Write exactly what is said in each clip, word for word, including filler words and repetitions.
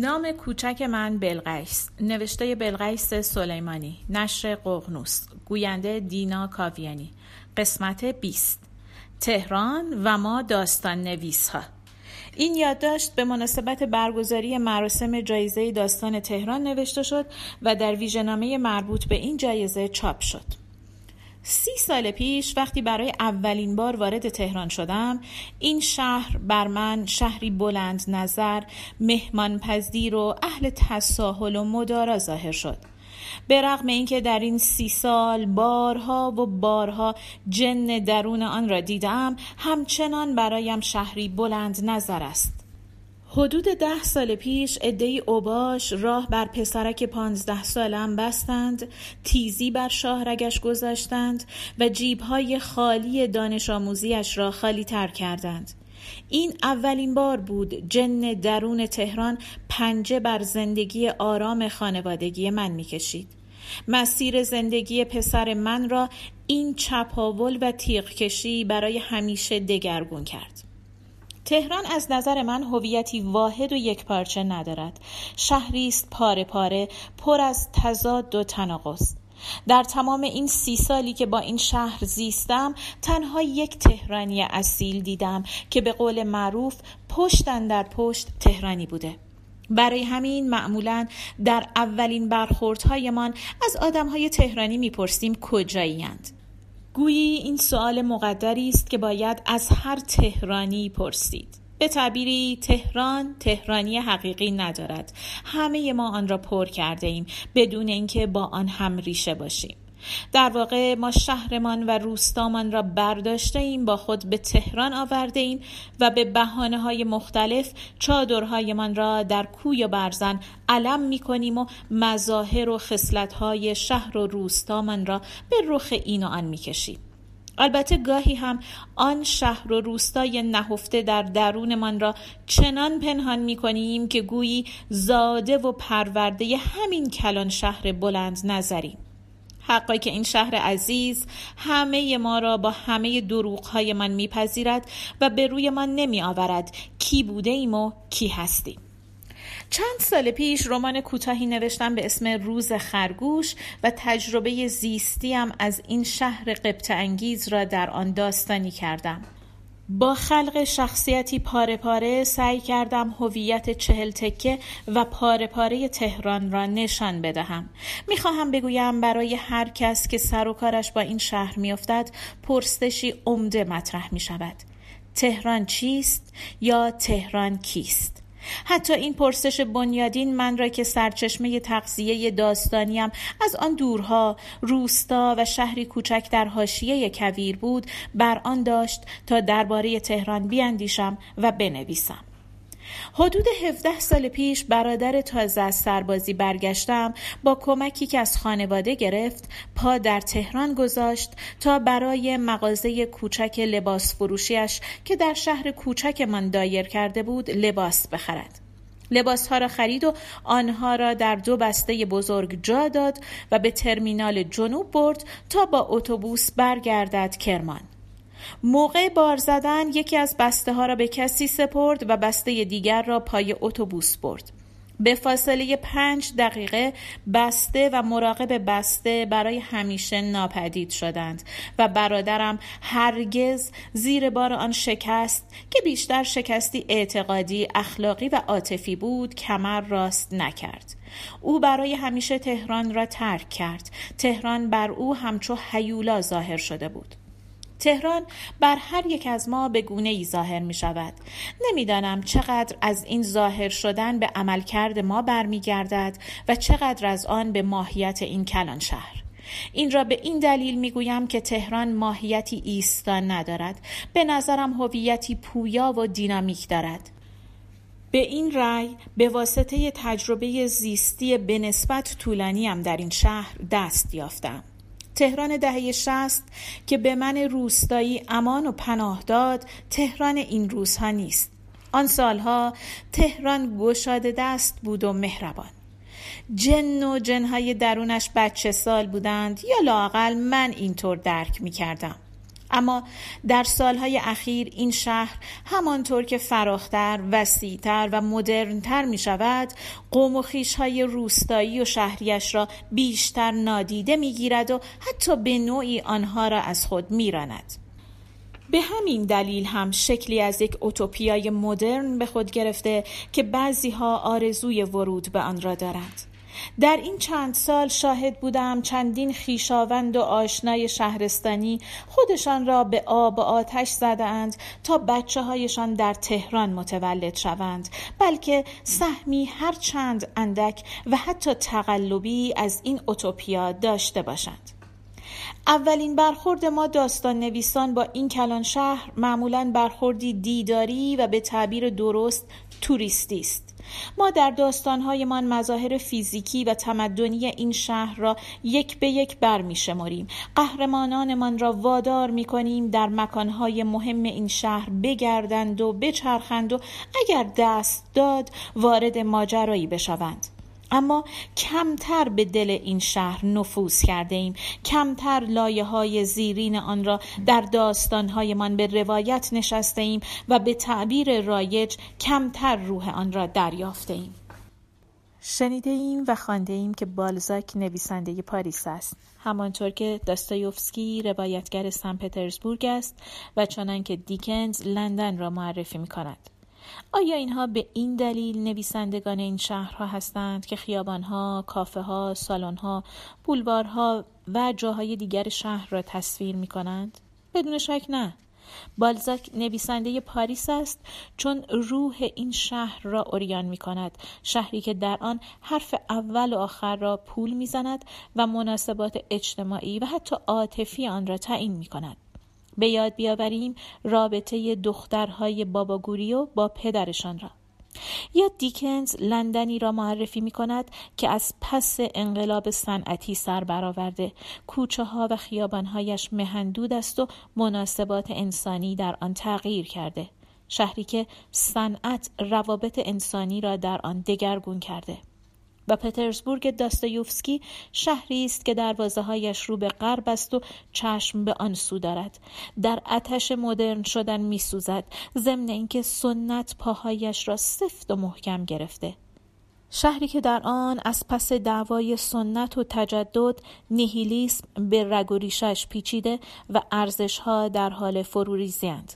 نام کوچک من بلقیس، نوشته بلقیس سلیمانی، نشر ققنوس، گوینده دینا کاویانی، قسمت بیست، تهران و ما داستان نویس ها. این یادداشت به مناسبت برگزاری مراسم جایزه داستان تهران نوشته شد و در ویژه‌نامه مربوط به این جایزه چاپ شد. سی سال پیش وقتی برای اولین بار وارد تهران شدم، این شهر بر من شهری بلند نظر، مهمانپذیر و اهل تساهل و مدارا ظاهر شد. به رغم اینکه در این سی سال بارها و بارها جن درون آن را دیدم، همچنان برایم شهری بلند نظر است. حدود ده سال پیش عده‌ای اوباش راه بر پسرک پانزده سالم بستند، تیزی بر شاهرگش گذاشتند و جیبهای خالی دانش آموزیش را خالی تر کردند. این اولین بار بود جن درون تهران پنجه بر زندگی آرام خانوادگی من می‌کشید. مسیر زندگی پسر من را این چپاول و تیغ کشی برای همیشه دگرگون کرد. تهران از نظر من هویتی واحد و یکپارچه ندارد. شهری است پاره پاره، پر از تضاد و تناقض. در تمام این سی سالی که با این شهر زیستم، تنها یک تهرانی اصیل دیدم که به قول معروف پشتن در پشت تهرانی بوده. برای همین معمولاً در اولین برخوردهایمان از آدمهای تهرانی میپرسیم کجایی‌اند. گویی این سؤال مقدری است که باید از هر تهرانی پرسید. به تعبیری تهران تهرانی حقیقی ندارد. همه ما آن را پر کرده ایم بدون اینکه با آن هم ریشه باشیم. در واقع ما شهرمان و روستامان را برداشته ایم، با خود به تهران آورده ایم و به بهانه‌های مختلف چادرهایمان را در کوی و برزن علم می‌کنیم و مظاهر و خصلت‌های شهر و روستامان را به رخ این و آن می‌کشیم. البته گاهی هم آن شهر و روستای نهفته در درونمان را چنان پنهان می‌کنیم که گویی زاده و پرورده همین کلان شهر بلند نظریم. حقا که این شهر عزیز همه ما را با همه دروغ‌های من میپذیرد و به روی من نمی آورد کی بوده ایم و کی هستیم. چند سال پیش رمان کوتاهی نوشتم به اسم روز خرگوش و تجربه زیستیم از این شهر غبطه انگیز را در آن داستانی کردم. با خلق شخصیتی پاره پاره سعی کردم هویت چهل تکه و پاره پاره تهران را نشان بدهم. میخواهم بگویم برای هر کس که سر و کارش با این شهر میافتد، پرسشی عمده مطرح میشود: تهران چیست یا تهران کیست؟ حتی این پرسش بنیادین من را که سرچشمه تغذیه داستانیم از آن دورها، روستا و شهری کوچک در حاشیه کویر بود، بر آن داشت تا درباره تهران بیاندیشم و بنویسم. حدود هفده سال پیش برادر تازه از سربازی برگشتم با کمکی که از خانواده گرفت پا در تهران گذاشت تا برای مغازه کوچک لباس فروشیش که در شهر کوچک من دایر کرده بود لباس بخرد. لباس ها را خرید و آنها را در دو بسته بزرگ جا داد و به ترمینال جنوب برد تا با اتوبوس برگردد کرمان. موقع بار زدن یکی از بسته ها را به کسی سپرد و بسته دیگر را پای اتوبوس برد. به فاصله پنج دقیقه بسته و مراقب بسته برای همیشه ناپدید شدند و برادرم هرگز زیر بار آن شکست که بیشتر شکستی اعتقادی، اخلاقی و عاطفی بود، کمر راست نکرد. او برای همیشه تهران را ترک کرد. تهران بر او همچو هیولا ظاهر شده بود. تهران بر هر یک از ما به گونه‌ای ظاهر می شود. نمی دانم چقدر از این ظاهر شدن به عملکرد ما برمی گردد و چقدر از آن به ماهیت این کلان شهر. این را به این دلیل می گویم که تهران ماهیتی ایستا ندارد. به نظرم هویتی پویا و دینامیک دارد. به این رأی به واسطه تجربه زیستی به نسبت طولانیم در این شهر دست یافتم. تهران دهه شصت که به من روستایی امان و پناه داد، تهران این روزها نیست. آن سالها تهران گشاده دست بود و مهربان. جن و جنهای درونش بچه سال بودند، یا لااقل من اینطور درک می کردم. اما در سالهای اخیر این شهر همانطور که فراختر، وسیع‌تر و مدرن‌تر می شود، قوم و خویش‌های روستایی و شهریش را بیشتر نادیده می گیرد و حتی به نوعی آنها را از خود می راند. به همین دلیل هم شکلی از یک اوتوپیای مدرن به خود گرفته که بعضیها آرزوی ورود به آن را دارند. در این چند سال شاهد بودم چندین خویشاوند و آشنای شهرستانی خودشان را به آب و آتش زدند تا بچه هایشان در تهران متولد شوند، بلکه سهمی هر چند اندک و حتی تقلبی از این اوتوپیا داشته باشند. اولین برخورد ما داستان نویسان با این کلان شهر معمولاً برخوردی دیداری و به تعبیر درست توریستی است. ما در داستان‌هایمان مظاهر فیزیکی و تمدنی این شهر را یک به یک برمی‌شماریم. قهرمانانمان را وادار می‌کنیم در مکان‌های مهم این شهر بگردند و بچرخند و اگر دست داد وارد ماجرایی بشوند. اما کمتر به دل این شهر نفوذ کرده ایم، کمتر لایه‌های زیرین آن را در داستان‌هایمان به روایت نشسته ایم و به تعبیر رایج کمتر روح آن را دریافته ایم. شنیده ایم و خوانده ایم که بالزاک نویسنده پاریس است، همانطور که داستایوفسکی روایتگر سن پترزبورگ است و چنانکه دیکنز لندن را معرفی می‌کند. آیا اینها به این دلیل نویسندگان این شهرها هستند که خیابانها، کافه‌ها، سالن‌ها، بولوارها و جاهای دیگر شهر را تصویر می‌کنند؟ بدون شک نه. بالزاک نویسنده پاریس است چون روح این شهر را عریان می‌کند، شهری که در آن حرف اول و آخر را پول می‌زند و مناسبات اجتماعی و حتی عاطفی آن را تعیین می‌کند. به یاد بیاوریم رابطه دخترهای باباگوریو با پدرشان را. یا دیکنز لندنی را معرفی می کند که از پس انقلاب صنعتی سر برآورده، کوچه ها و خیابانهایش مهندود است و مناسبات انسانی در آن تغییر کرده. شهری که صنعت روابط انسانی را در آن دگرگون کرده. و پترزبورگ داستایوفسکی شهری است که دروازه‌هایش رو به غرب است و چشم به آن سو دارد. در آتش مدرن شدن می‌سوزد، ضمن اینکه سنت پاهایش را سفت و محکم گرفته. شهری که در آن از پس دعوای سنت و تجدد، نیهیلیسم به رگ و ریشه‌اش پیچیده و ارزش‌ها در حال فروریزی‌اند.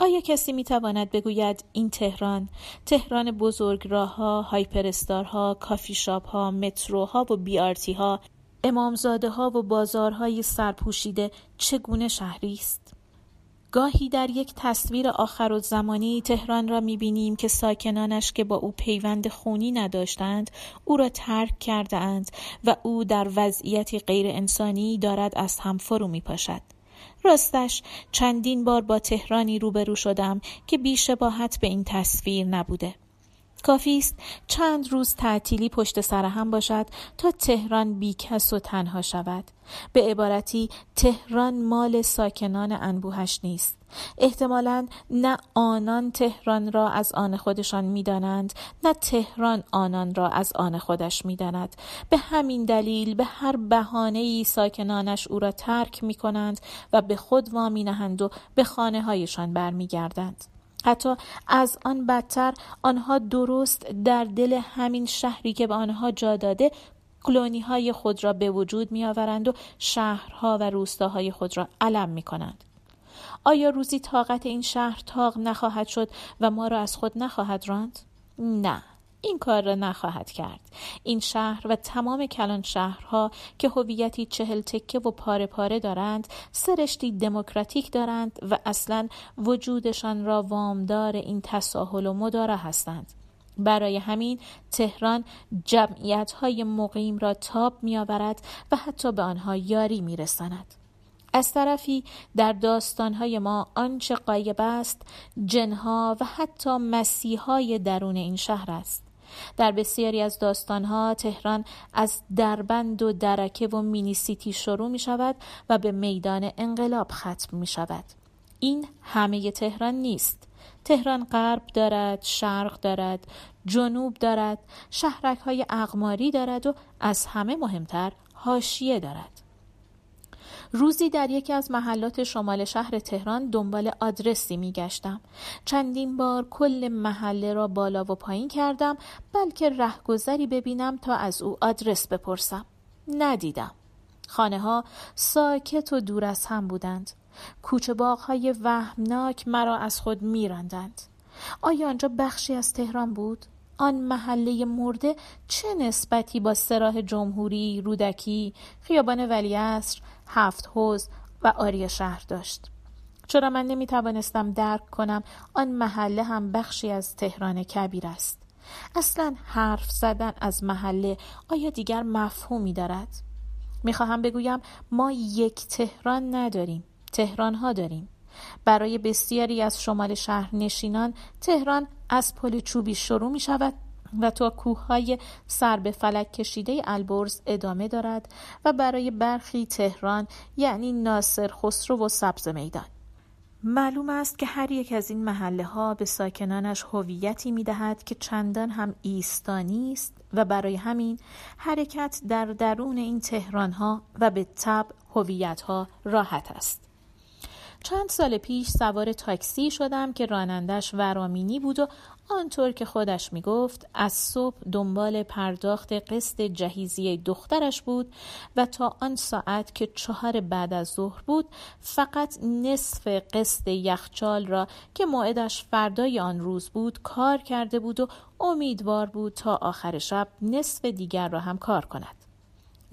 آیا کسی میتواند بگوید این تهران، تهران بزرگ راه‌ها، هایپرستارها، کافی شاپ‌ها، متروها و بی‌آرتی‌ها، امامزاده‌ها و بازارهای سرپوشیده چگونه شهری است؟ گاهی در یک تصویر آخرالزمانی تهران را می‌بینیم که ساکنانش که با او پیوند خونی نداشتند، او را ترک کرده‌اند و او در وضعیتی غیر انسانی دارد از هم فرو می‌پاشد. راستش چندین بار با تهرانی روبرو شدم که بی‌شباهت به این تصویر نبوده. کافی است چند روز تعطیلی پشت سر هم باشد تا تهران بیکس و تنها شود. به عبارتی تهران مال ساکنان انبوهش نیست. احتمالاً نه آنان تهران را از آن خودشان می‌دانند، نه تهران آنان را از آن خودش می‌داند. به همین دلیل به هر بهانه‌ای ساکنانش او را ترک می‌کنند و به خود وامی نهند و به خانه‌هایشان برمی‌گردند. حتی از آن بدتر آنها درست در دل همین شهری که به آنها جا داده کلونی‌های خود را به وجود می‌آورند و شهرها و روستاهای خود را علم می‌کنند. آیا روزی طاقت این شهر طاق نخواهد شد و ما را از خود نخواهد راند؟ نه، این کار را نخواهد کرد. این شهر و تمام کلان شهرها که هویتی چهل تکه و پاره پاره دارند، سرشتی دموکراتیک دارند و اصلاً وجودشان را وامدار این تساهل و مدارا هستند. برای همین تهران جمعیت‌های مقیم را تاب می‌آورد و حتی به آنها یاری می‌رساند. از طرفی در داستان‌های ما آنچه غایب است جن‌ها و حتی مسیحای درون این شهر است. در بسیاری از داستان‌ها تهران از دربند و درکه و مینی سیتی شروع می‌شود و به میدان انقلاب ختم می‌شود. این همه تهران نیست. تهران غرب دارد، شرق دارد، جنوب دارد، شهرک‌های اقماری دارد و از همه مهمتر حاشیه دارد. روزی در یکی از محلات شمال شهر تهران دنبال آدرسی می گشتم. چندین بار کل محله را بالا و پایین کردم بلکه رهگذری ببینم تا از او آدرس بپرسم. ندیدم. خانه ها ساکت و دور از هم بودند. کوچه باغ‌های وهمناک مرا از خود می‌راندند. آیا آنجا بخشی از تهران بود؟ آن محله مرده چه نسبتی با سراح جمهوری، رودکی، خیابان ولیعصر، هفت حوض و آریا شهر داشت؟ چرا من نمی‌توانستم درک کنم آن محله هم بخشی از تهران کبیر است؟ اصلاً حرف زدن از محله آیا دیگر مفهومی دارد؟ می‌خواهم بگویم ما یک تهران نداریم. تهران ها داریم. برای بسیاری از شمال شهر نشینان تهران از پل چوبی شروع می شود و تا کوههای سر به فلک کشیده البرز ادامه دارد و برای برخی تهران یعنی ناصر خسرو و سبز میدان. معلوم است که هر یک از این محله ها به ساکنانش هویتی می دهد که چندان هم ایستانی است و برای همین حرکت در درون این تهران ها و به تبع هویت ها راحت است. چند سال پیش سوار تاکسی شدم که رانندش ورامینی بود و آنطور که خودش میگفت از صبح دنبال پرداخت قسط جهیزیه دخترش بود و تا آن ساعت که چهار بعد از ظهر بود فقط نصف قسط یخچال را که موعدش فردای آن روز بود کار کرده بود و امیدوار بود تا آخر شب نصف دیگر را هم کار کند.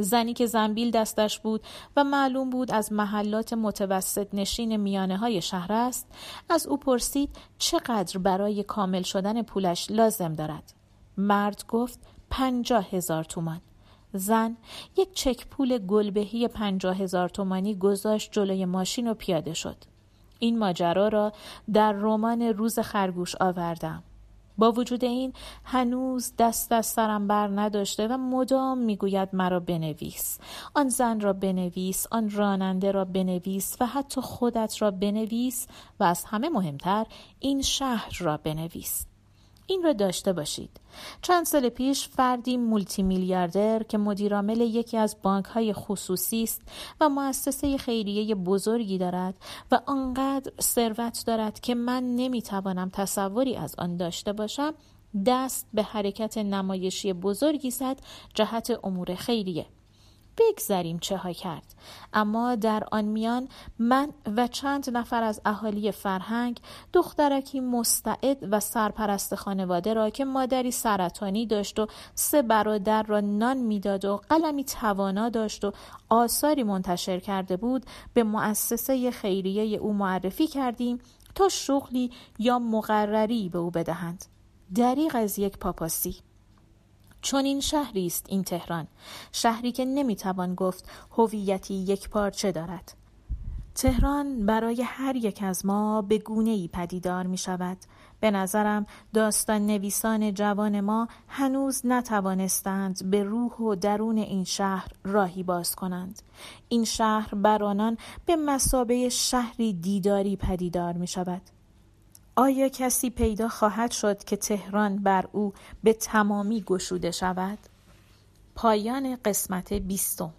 زنی که زنبیل دستش بود و معلوم بود از محلات متوسط نشین میانه های شهر است، از او پرسید چقدر برای کامل شدن پولش لازم دارد. مرد گفت پنجاه هزار تومان. زن یک چک پول گلبهی پنجاه هزار تومانی گذاشت جلوی ماشین و پیاده شد. این ماجرا را در رمان روز خرگوش آوردم. با وجود این هنوز دست از سرم بر نداشته و مدام میگوید مرا بنویس، آن زن را بنویس، آن راننده را بنویس و حتی خودت را بنویس و از همه مهمتر این شهر را بنویس. این را داشته باشید. چند سال پیش فردی مولتی میلیاردر که مدیرعامل یکی از بانک‌های خصوصی است و مؤسسه خیریه بزرگی دارد و آنقدر ثروت دارد که من نمی‌توانم تصوری از آن داشته باشم، دست به حرکت نمایشی بزرگی زد جهت امور خیریه. بگذاریم چه ها کرد، اما در آن میان من و چند نفر از اهالی فرهنگ دخترکی مستعد و سرپرست خانواده را که مادری سرطانی داشت و سه برادر را نان میداد و قلمی توانا داشت و آثاری منتشر کرده بود به مؤسسه خیریه او معرفی کردیم تا شغلی یا مقرری به او بدهند. دریغ از یک پاپاسی. چون این شهری است این تهران، شهری که نمیتوان گفت هویتی یک پارچه دارد. تهران برای هر یک از ما به گونه‌ای پدیدار می شود. به نظرم داستان نویسان جوان ما هنوز نتوانستند به روح و درون این شهر راهی باز کنند. این شهر بر آنان به مثابه شهری دیداری پدیدار می شود. آیا کسی پیدا خواهد شد که تهران بر او به تمامی گشوده شود؟ پایان قسمت بیستم.